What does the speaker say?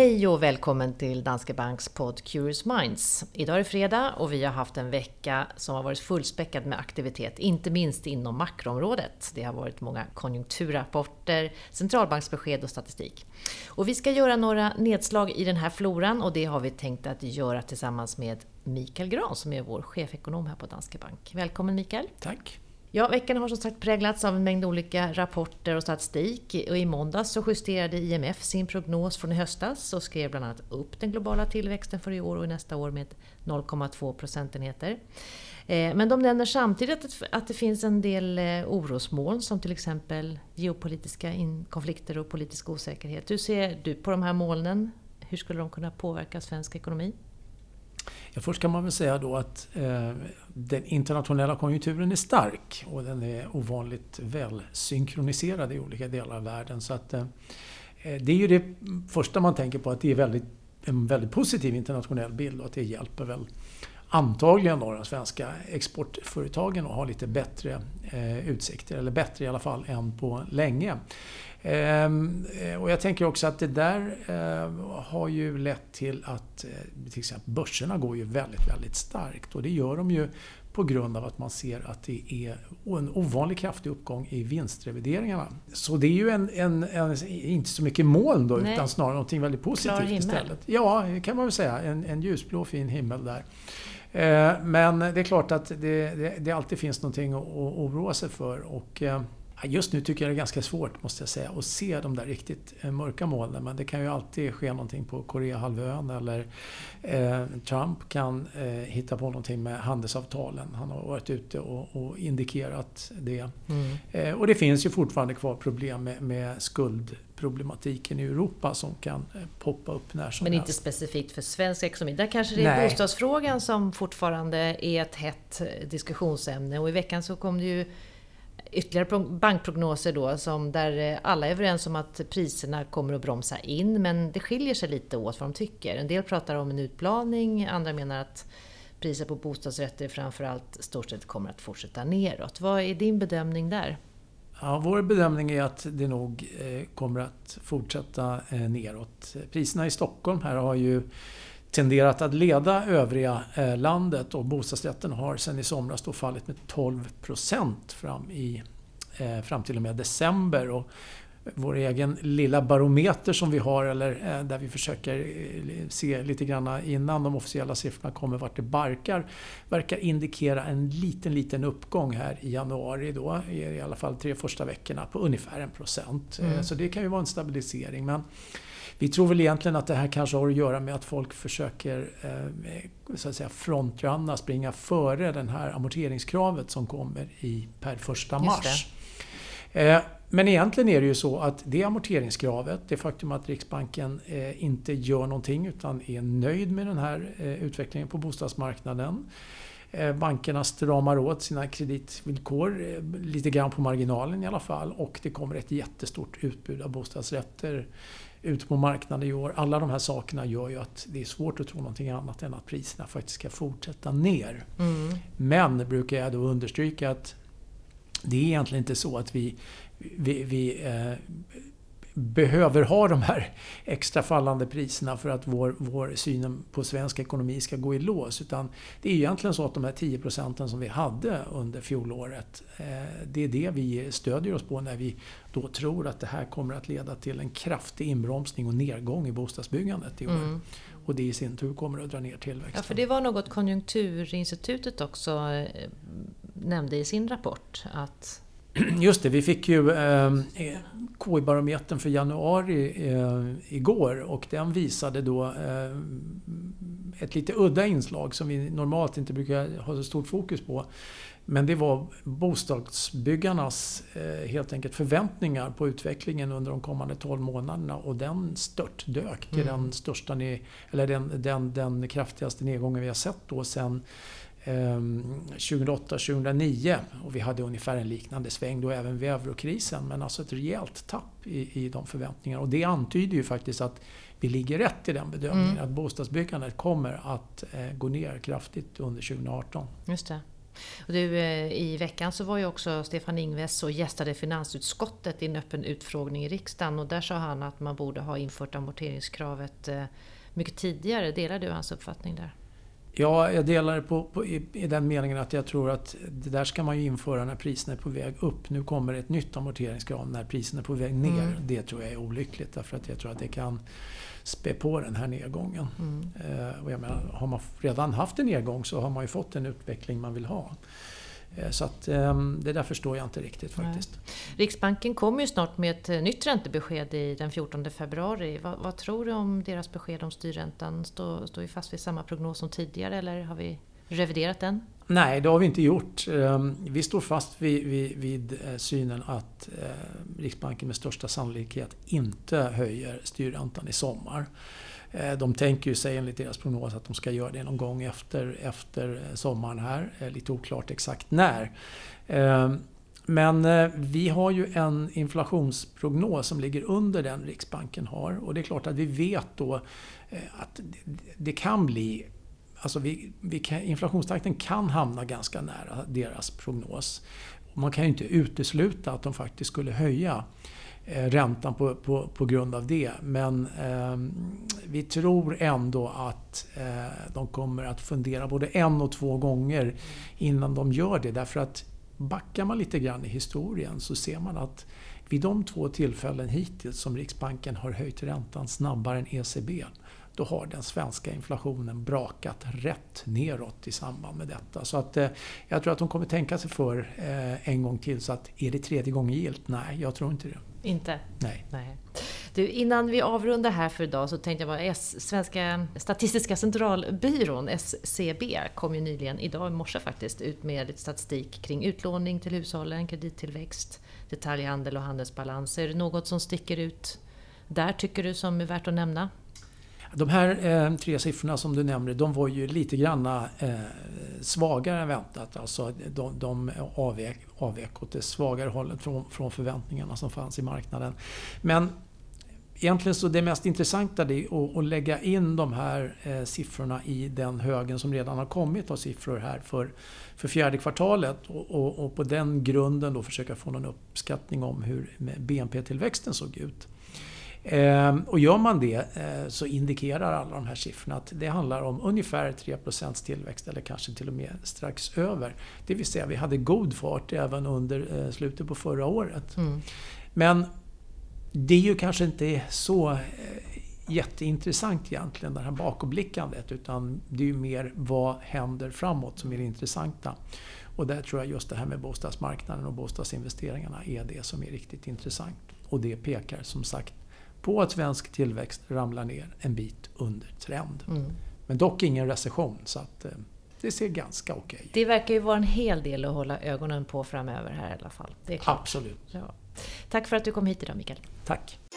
Hej och välkommen till Danske Banks podd Curious Minds. Idag är det fredag och vi har haft en vecka som har varit fullspäckad med aktivitet, inte minst inom makroområdet. Det har varit många konjunkturrapporter, centralbanksbesked och statistik. Och vi ska göra några nedslag i den här floran och det har vi tänkt att göra tillsammans med Mikael Grahn som är vår chefekonom här på Danske Bank. Välkommen Mikael. Tack. Ja, veckan har som sagt präglats av en mängd olika rapporter och statistik. Och i måndags så justerade IMF sin prognos från i höstas och skrev bland annat upp den globala tillväxten för i år och nästa år med 0,2 procentenheter. Men de nämner samtidigt att det finns en del orosmoln som till exempel geopolitiska konflikter och politisk osäkerhet. Hur ser du på de här molnen? Hur skulle de kunna påverka svensk ekonomi? Ja, först kan man väl säga då att den internationella konjunkturen är stark och den är ovanligt väl synkroniserad i olika delar av världen. Så att, det är ju det första man tänker på, att det är en väldigt positiv internationell bild och att det hjälper väl antagligen de svenska exportföretagen att ha lite bättre utsikter, eller bättre i alla fall än på länge. Och jag tänker också att det där har ju lett till att till exempel börserna går ju väldigt, väldigt starkt. Och det gör de ju på grund av att man ser att det är en ovanligt kraftig uppgång i vinstrevideringarna. Så det är ju inte så mycket moln då, utan snarare någonting väldigt positivt istället. Ja, det kan man väl säga. En ljusblå fin himmel där. Men det är klart att det alltid finns någonting att oroa sig för. Och just nu tycker jag det är ganska svårt, måste jag säga, att se de där riktigt mörka molnen. Men det kan ju alltid ske någonting på Koreahalvön, eller Trump kan hitta på någonting med handelsavtalen. Han har varit ute och indikerat det. Och det finns ju fortfarande kvar problem med skuldproblematiken i Europa som kan poppa upp när som helst. Men inte specifikt för svensk ekonomi. Där kanske det är bostadsfrågan som fortfarande är ett hett diskussionsämne. Och i veckan så kom det ju ytterligare bankprognoser då, som där alla är överens om att priserna kommer att bromsa in, men det skiljer sig lite åt vad de tycker. En del pratar om en utplaning, andra menar att priser på bostadsrätter framförallt stort sett kommer att fortsätta neråt. Vad är din bedömning där? Ja, vår bedömning är att det nog kommer att fortsätta neråt. Priserna i Stockholm här har ju tenderat att leda övriga landet, och bostadsrätten har sedan i somras då fallit med 12% fram till och med december. Och vår egen lilla barometer som vi har, eller där vi försöker se lite grann innan de officiella siffrorna kommer vart det barkar, verkar indikera en liten uppgång här i januari då, i alla fall 3 första veckorna på ungefär 1%. Så det kan ju vara en stabilisering, men vi tror väl egentligen att det här kanske har att göra med att folk försöker så att säga frontrunna, springa före den här amorteringskravet som kommer per 1 mars. Men egentligen är det ju så att det amorteringskravet, det faktum att Riksbanken inte gör någonting utan är nöjd med den här utvecklingen på bostadsmarknaden. Bankerna stramar åt sina kreditvillkor lite grann på marginalen i alla fall, och det kommer ett jättestort utbud av bostadsrätter ut på marknaden i år. Alla de här sakerna gör ju att det är svårt att tro någonting annat än att priserna faktiskt ska fortsätta ner. Men brukar jag då understryka att det är egentligen inte så att vi behöver ha de här extra fallande priserna för att vår syn på svensk ekonomi ska gå i lås, utan det är egentligen så att de här 10% som vi hade under fjolåret, det är det vi stödjer oss på när vi då tror att det här kommer att leda till en kraftig inbromsning och nedgång i bostadsbyggandet i år. Och det i sin tur kommer att dra ner tillväxten. Ja, för det var något Konjunkturinstitutet också nämnde i sin rapport, att just det, vi fick ju KI-barometern för januari igår, och den visade då ett lite udda inslag som vi normalt inte brukar ha så stort fokus på. Men det var bostadsbyggarnas helt enkelt förväntningar på utvecklingen under de kommande 12 månaderna, och den störtdök till den kraftigaste nedgången vi har sett då sedan 2008-2009, och vi hade ungefär en liknande sväng då även vid eurokrisen, men alltså ett rejält tapp i de förväntningarna, och det antyder ju faktiskt att vi ligger rätt i den bedömningen, att bostadsbyggandet kommer att gå ner kraftigt under 2018. Just det. Och du, i veckan så var ju också Stefan Ingves och gästade finansutskottet i en öppen utfrågning i riksdagen, och där sa han att man borde ha infört amorteringskravet mycket tidigare. Delar du hans uppfattning där? Ja, jag delar det i den meningen att jag tror att det där ska man ju införa när priserna är på väg upp. Nu kommer ett nytt amorteringskrav när priserna är på väg ner. Mm. Det tror jag är olyckligt, därför att jag tror att det kan spä på den här nedgången. Mm. Och jag menar, har man redan haft en nedgång så har man ju fått en utveckling man vill ha. Så att, det där förstår jag inte riktigt faktiskt. Nej. Riksbanken kommer ju snart med ett nytt räntebesked den 14 februari. Vad tror du om deras besked om styrräntan? Står vi fast vid samma prognos som tidigare, eller har vi reviderat den? Nej, det har vi inte gjort. Vi står fast vid synen att Riksbanken med största sannolikhet inte höjer styrräntan i sommar. De tänker ju sig enligt deras prognos att de ska göra det någon gång efter sommaren här. Lite oklart exakt när. Men vi har ju en inflationsprognos som ligger under den Riksbanken har. Och det är klart att vi vet då att det kan bli... Alltså inflationstakten kan hamna ganska nära deras prognos. Man kan ju inte utesluta att de faktiskt skulle höja räntan på grund av det. Men vi tror ändå att de kommer att fundera både en och två gånger innan de gör det. Därför att backar man lite grann i historien så ser man att vid de två tillfällen hittills som Riksbanken har höjt räntan snabbare än ECB, då har den svenska inflationen brakat rätt neråt i samband med detta. Så att, jag tror att de kommer tänka sig för en gång till, så att är det tredje gången gilt? Nej, jag tror inte det. Inte? Nej. Nej. Du, innan vi avrundar här för idag så tänkte jag bara, Svenska Statistiska Centralbyrån, SCB, kom ju nyligen, idag i morse faktiskt, ut med lite statistik kring utlåning till hushållen, kredittillväxt, detaljhandel och handelsbalanser. Något som sticker ut där tycker du som är värt att nämna? De här tre siffrorna som du nämnde, de var ju lite granna svagare än väntat. Alltså de avvek åt det svagare hållet från förväntningarna som fanns i marknaden. Men egentligen så det mest intressanta är att lägga in de här siffrorna i den högen som redan har kommit av siffror här för fjärde kvartalet. Och på den grunden då försöka få någon uppskattning om hur BNP-tillväxten såg ut. Och gör man det så indikerar alla de här siffrorna att det handlar om ungefär 3% tillväxt, eller kanske till och med strax över. Det vill säga vi hade god fart även under slutet på förra året. Mm. Men det är ju kanske inte så jätteintressant egentligen, det här bakåtblickandet, utan det är ju mer vad händer framåt som är det intressanta. Och där tror jag just det här med bostadsmarknaden och bostadsinvesteringarna är det som är riktigt intressant. Och det pekar som sagt på att svensk tillväxt ramlar ner en bit under trend. Mm. Men dock ingen recession, så att det ser ganska okej. Det verkar ju vara en hel del att hålla ögonen på framöver här i alla fall. Det är klart. Absolut. Ja. Tack för att du kom hit idag, Mikael. Tack.